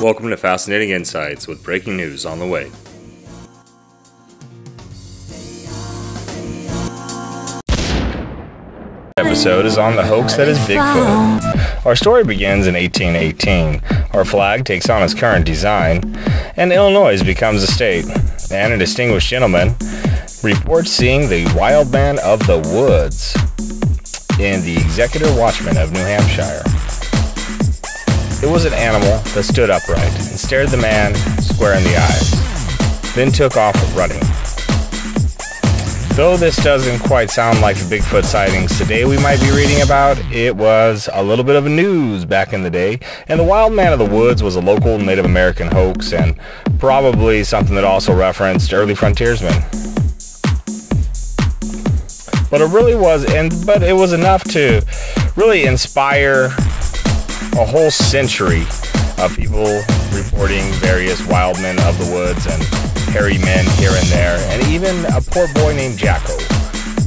Welcome to Fascinating Insights with breaking news on the way. This episode is on the hoax that is Bigfoot. Our story begins in 1818. Our flag takes on its current design, and Illinois becomes a state. And a distinguished gentleman reports seeing the wild man of the woods in the Executive Watchman of New Hampshire. It was an animal that stood upright and stared the man square in the eyes, then took off running. Though this doesn't quite sound like the Bigfoot sightings today we might be reading about, it was a little bit of news back in the day, and the wild man of the woods was a local Native American hoax and probably something that also referenced early frontiersmen. But it was enough to really inspire a whole century of people reporting various wild men of the woods and hairy men here and there, and even a poor boy named Jacko,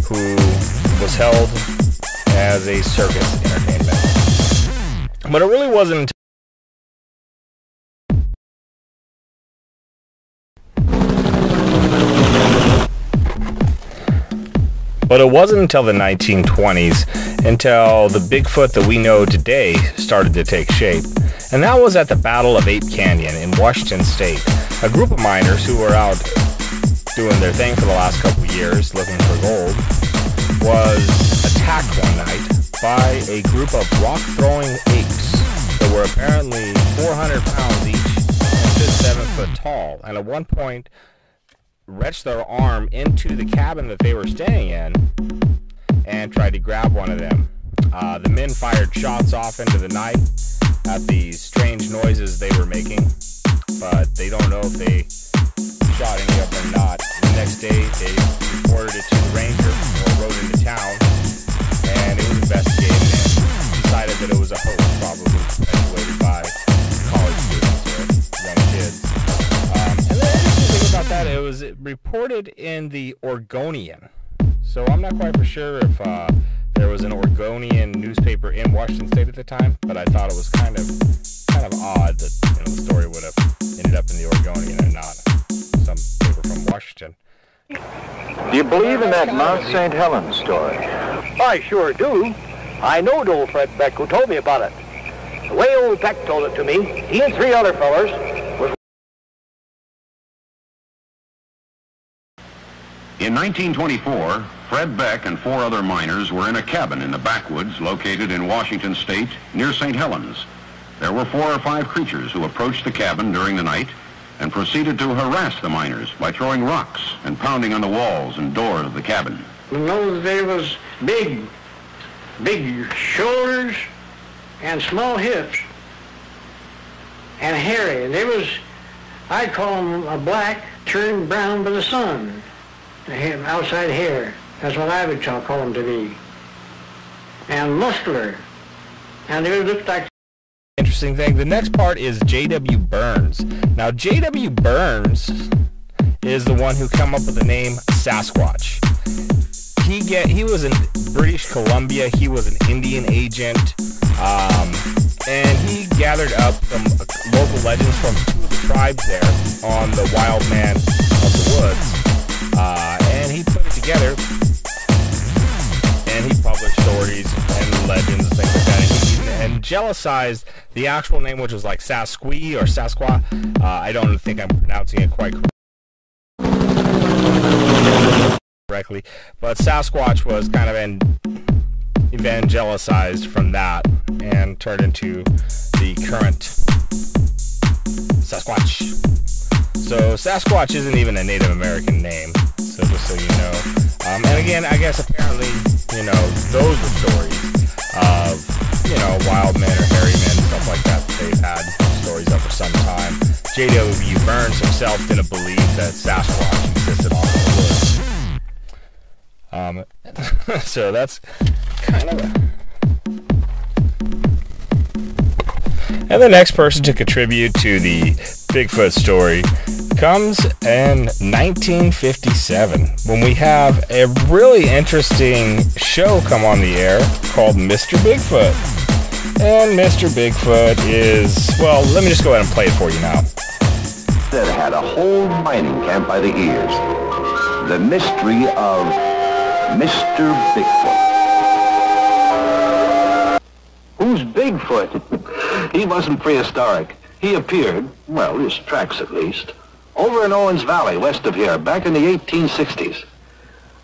who was held as a circus entertainment. But it really wasn't until the 1920s until the Bigfoot that we know today started to take shape. And that was at the Battle of Ape Canyon in Washington State. A group of miners who were out doing their thing for the last couple years looking for gold was attacked one night by a group of rock-throwing apes that were apparently 400 pounds each and stood 7 foot tall. And at one point, wrenched their arm into the cabin that they were staying in and tried to grab one of them. The men fired shots off into the night at the strange noises they were making, but they don't know if they shot any of them or not. The next day, they reported it to the ranger or rode into town, and it was investigated and decided that it was a hoax, probably perpetuated by college students or young kids. About that, it was reported in the Oregonian, so I'm not quite for sure if there was an Oregonian newspaper in Washington State at the time, but I thought it was kind of odd that the story would have ended up in the Oregonian and not some paper from Washington. Do you believe in that Mount St. Helens story? I sure do. I knowed old Fred Beck, who told me about it. The way old Beck told it to me, he and three other fellas was. In 1924, Fred Beck and four other miners were in a cabin in the backwoods located in Washington State near St. Helens. There were 4 or 5 creatures who approached the cabin during the night and proceeded to harass the miners by throwing rocks and pounding on the walls and doors of the cabin. You know, there was big shoulders and small hips and hairy. There was, I'd call them a black turned brown by the sun. Outside hair, that's what I would call them to be, and muscular, and they looked like. Interesting thing, the next part is J.W. Burns. Now J.W. Burns is the one who came up with the name Sasquatch. He was in British Columbia, he was an Indian agent, and he gathered up some local legends from 2 of the tribes there on the wild man of the woods. And he put it together, and he published stories and legends and things like that, and angelicized the actual name, which was like Sasquee or Sasqua. I don't think I'm pronouncing it quite correctly, but Sasquatch was kind of evangelicized from that and turned into the current Sasquatch. So Sasquatch isn't even a Native American name, so just so you know. And again, I guess apparently, you know, those were stories of, you know, wild men or hairy men, stuff like that. They've had stories up for some time. J.W. Burns himself didn't believe that Sasquatch existed on the woods. So that's kind of a... And the next person to contribute to the Bigfoot story comes in 1957, when we have a really interesting show come on the air called Mr. Bigfoot. And Mr. Bigfoot is, well, let me just go ahead and play it for you now. That had a whole mining camp by the ears. The mystery of Mr. Bigfoot. Who's Bigfoot? He wasn't prehistoric. He appeared, well, his tracks at least, over in Owens Valley, west of here, back in the 1860s.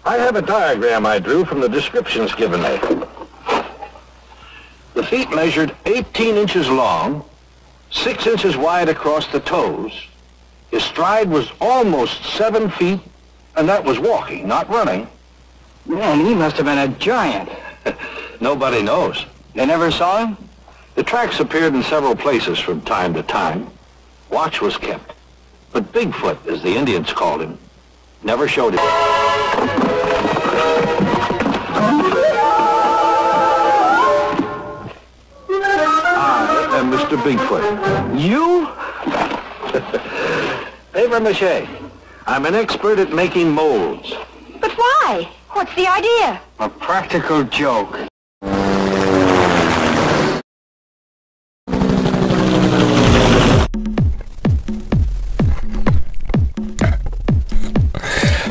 I have a diagram I drew from the descriptions given me. The feet measured 18 inches long, 6 inches wide across the toes. His stride was almost 7 feet, and that was walking, not running. Man, he must have been a giant. Nobody knows. They never saw him? The tracks appeared in several places from time to time. Watch was kept. But Bigfoot, as the Indians called him, never showed it. Mr. Bigfoot. You? Paper mache. I'm an expert at making molds. But why? What's the idea? A practical joke.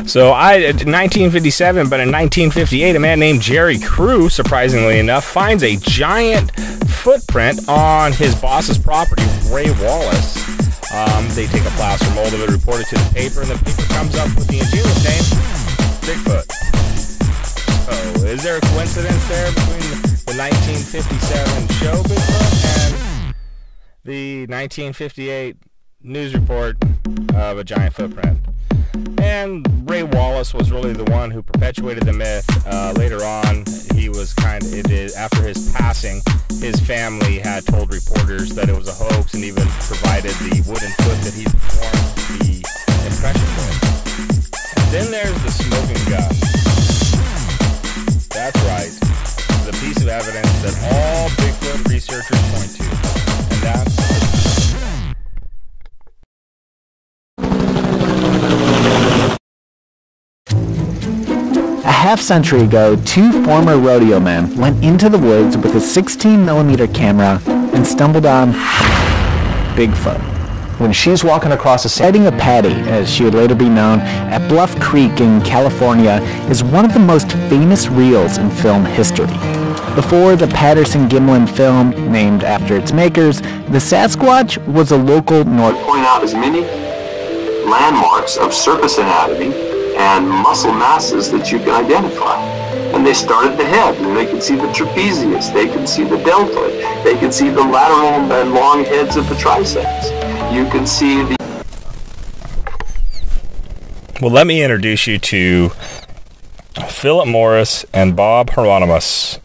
So, 1957, but in 1958, a man named Jerry Crew, surprisingly enough, finds a giant footprint on his boss's property, Ray Wallace. They take a plaster mold of it, report it to the paper, and the paper comes up with the ingenious name, Bigfoot. So, is there a coincidence there between the 1957 show Bigfoot and the 1958 news report of a giant footprint? And Ray Wallace was really the one who perpetuated the myth. Later on, he was after his passing, his family had told reporters that it was a hoax and even provided the wooden foot that he performed the impression with. Then there's the smoking gun. That's right. The piece of evidence that all Bigfoot researchers point to. And that's... A half-century ago, two former rodeo men went into the woods with a 16mm camera and stumbled on Bigfoot. When she was walking across a sighting of Patty, as she would later be known, at Bluff Creek in California, is one of the most famous reels in film history. Before the Patterson-Gimlin film, named after its makers, the Sasquatch was a local North. Point out as many landmarks of surface anatomy and muscle masses that you can identify. And they started the head, and they could see the trapezius, they could see the deltoid, they could see the lateral and long heads of the triceps. You can see the... Well, let me introduce you to Philip Morris and Bob Hieronymus,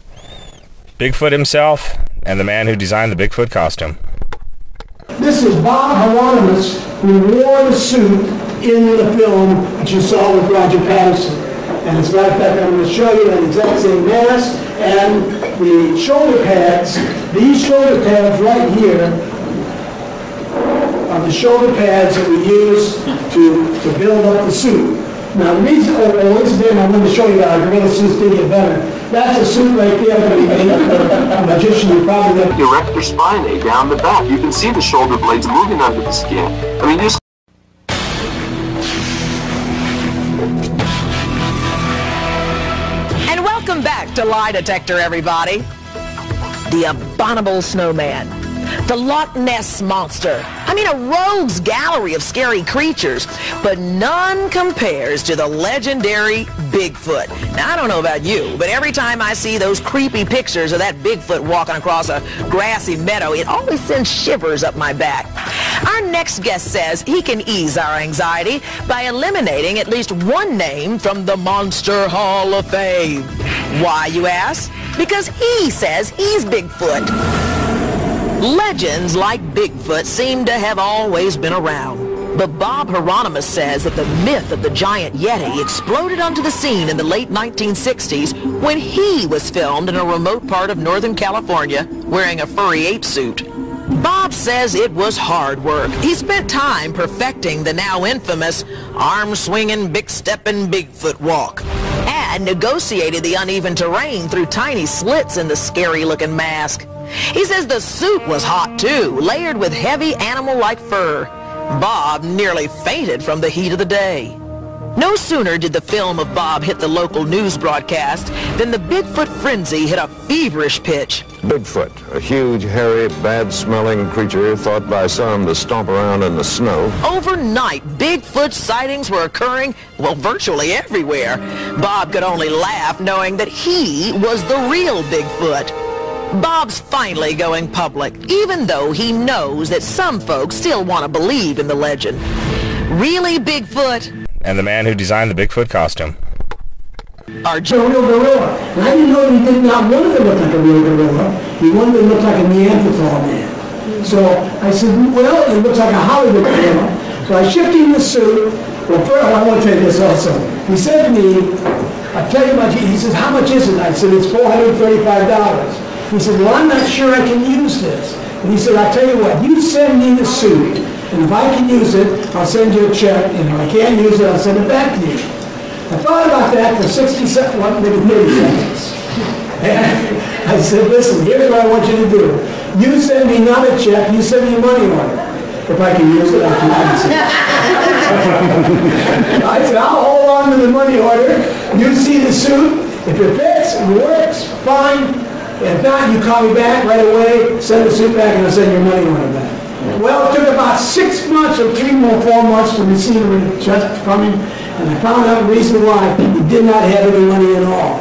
Bigfoot himself, and the man who designed the Bigfoot costume. This is Bob Hieronymus, who wore the suit in the film that you saw with Roger Patterson. And as a matter of fact, I'm going to show you that exact same mask and the shoulder pads. These shoulder pads right here are the shoulder pads that we use to build up the suit. Now, the reason, oh, incidentally, I'm going to show you how to make this video better. That's a suit right there that he made up a magician who probably never... Direct your spine down the back. You can see the shoulder blades moving under the skin. I mean, just... to Lie Detector, everybody. The abominable snowman, the Loch Ness Monster. I mean, a rogues gallery of scary creatures, but none compares to the legendary Bigfoot. Now, I don't know about you, but every time I see those creepy pictures of that Bigfoot walking across a grassy meadow, it always sends shivers up my back. Our next guest says he can ease our anxiety by eliminating at least one name from the Monster Hall of Fame. Why, you ask? Because he says he's Bigfoot. Legends like Bigfoot seem to have always been around. But Bob Hieronymus says that the myth of the giant Yeti exploded onto the scene in the late 1960s when he was filmed in a remote part of Northern California wearing a furry ape suit. Bob says it was hard work. He spent time perfecting the now infamous arm-swinging, big-stepping Bigfoot walk and negotiated the uneven terrain through tiny slits in the scary-looking mask. He says the suit was hot too, layered with heavy animal-like fur. Bob nearly fainted from the heat of the day. No sooner did the film of Bob hit the local news broadcast than the Bigfoot frenzy hit a feverish pitch. Bigfoot, a huge, hairy, bad-smelling creature thought by some to stomp around in the snow. Overnight, Bigfoot sightings were occurring, well, virtually everywhere. Bob could only laugh knowing that he was the real Bigfoot. Bob's finally going public, even though he knows that some folks still want to believe in the legend. Really, Bigfoot? And the man who designed the Bigfoot costume. Our Jonah gorilla. I didn't know he did not want to look like a real gorilla. He wanted to look like a Neanderthal man. So I said, well, it looks like a Hollywood gorilla. So I shipped him the suit. Well, first, I want to tell you this also. He said to me, I'll tell you about it. He says, how much is it? I said, it's $435. He said, well, I'm not sure I can use this. And he said, I'll tell you what, you send me the suit. And if I can use it, I'll send you a check, and if I can't use it, I'll send it back to you. I thought about that for 60 seconds, well, maybe 30 seconds. And I said, listen, here's what I want you to do. You send me not a check, you send me money on it. If I can use it, I can use it. I said, I'll hold on to the money order. You see the suit. If it fits, it works, fine. If not, you call me back right away, send the suit back, and I'll send your money order back. Well, it took about 6 months or 3 or 4 months to receive a check from him, and I found out the reason why. He did not have any money at all.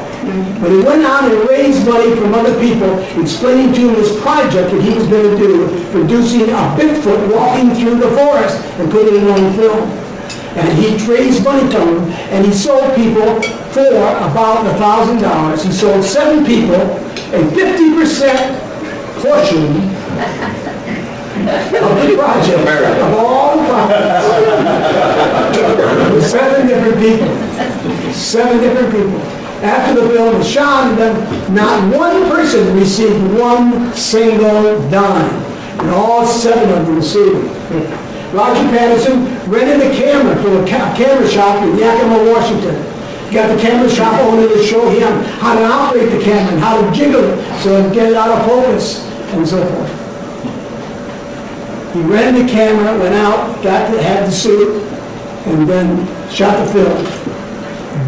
But he went out and raised money from other people, explaining to him this project that he was going to do, producing a Bigfoot walking through the forest and putting it on film. And he raised money from him, and he sold people for about $1,000. He sold 7 people a 50% portion of the project, of all the projects. 7 different people. After the film was shot, and then not one person received one single dime. And all 7 of them received it. Roger Patterson rented a camera to a camera shop in Yakima, Washington. Got the camera shop owner to show him how to operate the camera and how to jiggle it so it would get it out of focus and so forth. He rented the camera, went out, had the suit, and then shot the film.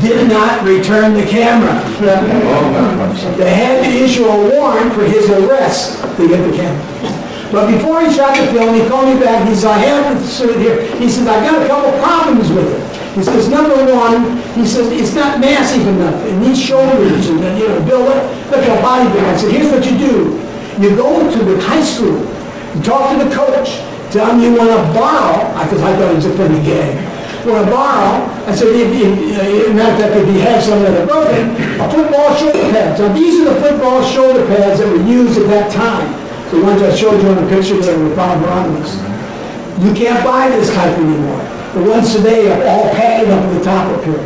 Did not return the camera. They had to issue a warrant for his arrest to get the camera. But before he shot the film, he called me back and he said, I have the suit here. He says, I've got a couple problems with it. He says, #1, he says, it's not massive enough. It needs shoulders and then, build it. Look at a bodybuilder. I said, here's what you do. You go to the high school. Talk to the coach. Tell him you want to borrow, because I thought it was a funny game. Want to borrow? I said, if you have some that are broken, football shoulder pads. Now these are the football shoulder pads that were used at that time. The ones I showed you on the picture there with Bob Hieronymus. You can't buy this type anymore. The ones today are all padded up at the top up here.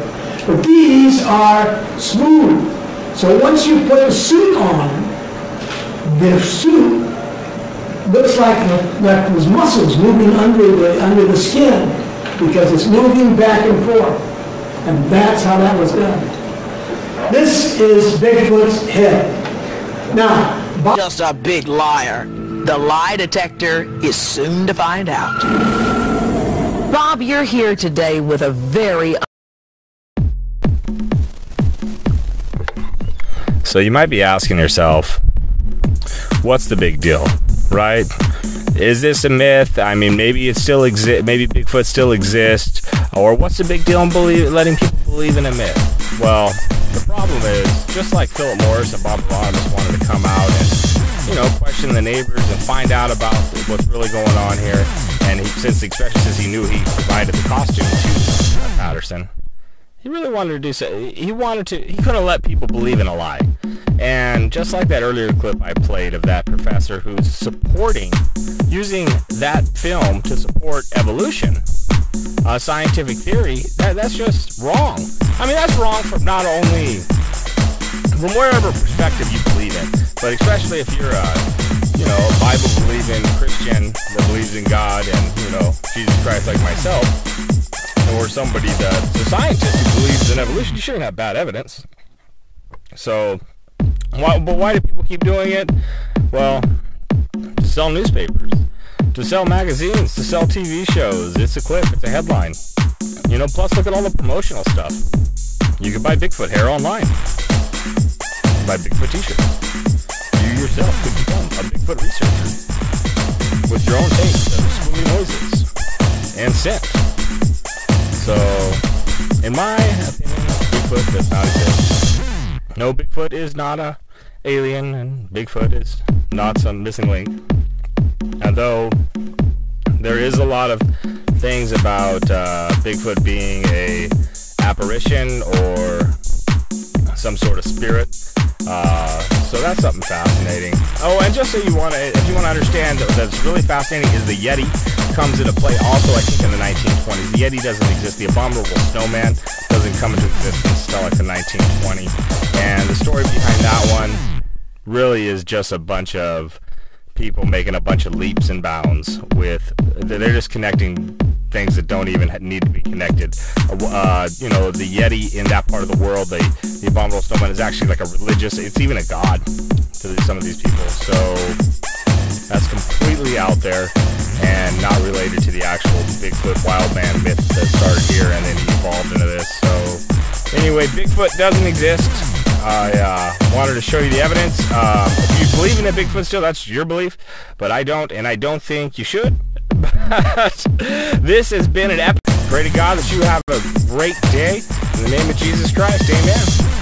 But these are smooth. So once you put the suit on, the suit looks like there's muscles moving under the skin because it's moving back and forth. And that's how that was done. This is Bigfoot's head. Now, just a big liar. The lie detector is soon to find out. Bob, you're here today with a very... So you might be asking yourself, what's the big deal? Right? Is this a myth? I mean, maybe it still exists. Maybe Bigfoot still exists. Or what's the big deal in letting people believe in a myth? Well, the problem is, just like Philip Morris and Bob Hieronymus wanted to come out and, question the neighbors and find out about what's really going on here. And since the expression says he knew he provided the costume to Patterson, he really wanted to do so. He couldn't let people believe in a lie. And just like that earlier clip I played of that professor who's using that film to support evolution, scientific theory, that's just wrong. I mean, that's wrong from wherever perspective you believe in, but especially if you're a Bible-believing Christian that believes in God and, Jesus Christ like myself, or somebody that's a scientist who believes in evolution, you shouldn't have bad evidence. So... But why do people keep doing it? Well, to sell newspapers, to sell magazines, to sell TV shows. It's a clip, it's a headline. You know, plus look at all the promotional stuff. You can buy Bigfoot hair online. Buy Bigfoot t-shirts. You yourself could become a Bigfoot researcher with your own taste of spooky noises and scent. So, in my opinion, Bigfoot does not exist. No, Bigfoot is not a alien, and Bigfoot is not some missing link. And though there is a lot of things about Bigfoot being a apparition or some sort of spirit, so that's something fascinating. Oh, and just so you want to, if you want to understand that's really fascinating, is the Yeti comes into play also, I think, in the 1920s. The Yeti doesn't exist. The abominable snowman doesn't come into existence until like the 1920s. And the story behind that one really is just a bunch of people making a bunch of leaps and bounds with, they're just connecting things that don't even need to be connected. You know, the Yeti in that part of the world, the abominable snowman is actually like a religious, it's even a god to some of these people. So that's completely out there and not related to the actual Bigfoot wild man myth that started here and then evolved into this. So anyway, Bigfoot doesn't exist. I wanted to show you the evidence. If you believe in a Bigfoot still, that's your belief, but I don't, and I don't think you should. But this has been an epic. Pray to God that you have a great day. In the name of Jesus Christ, amen.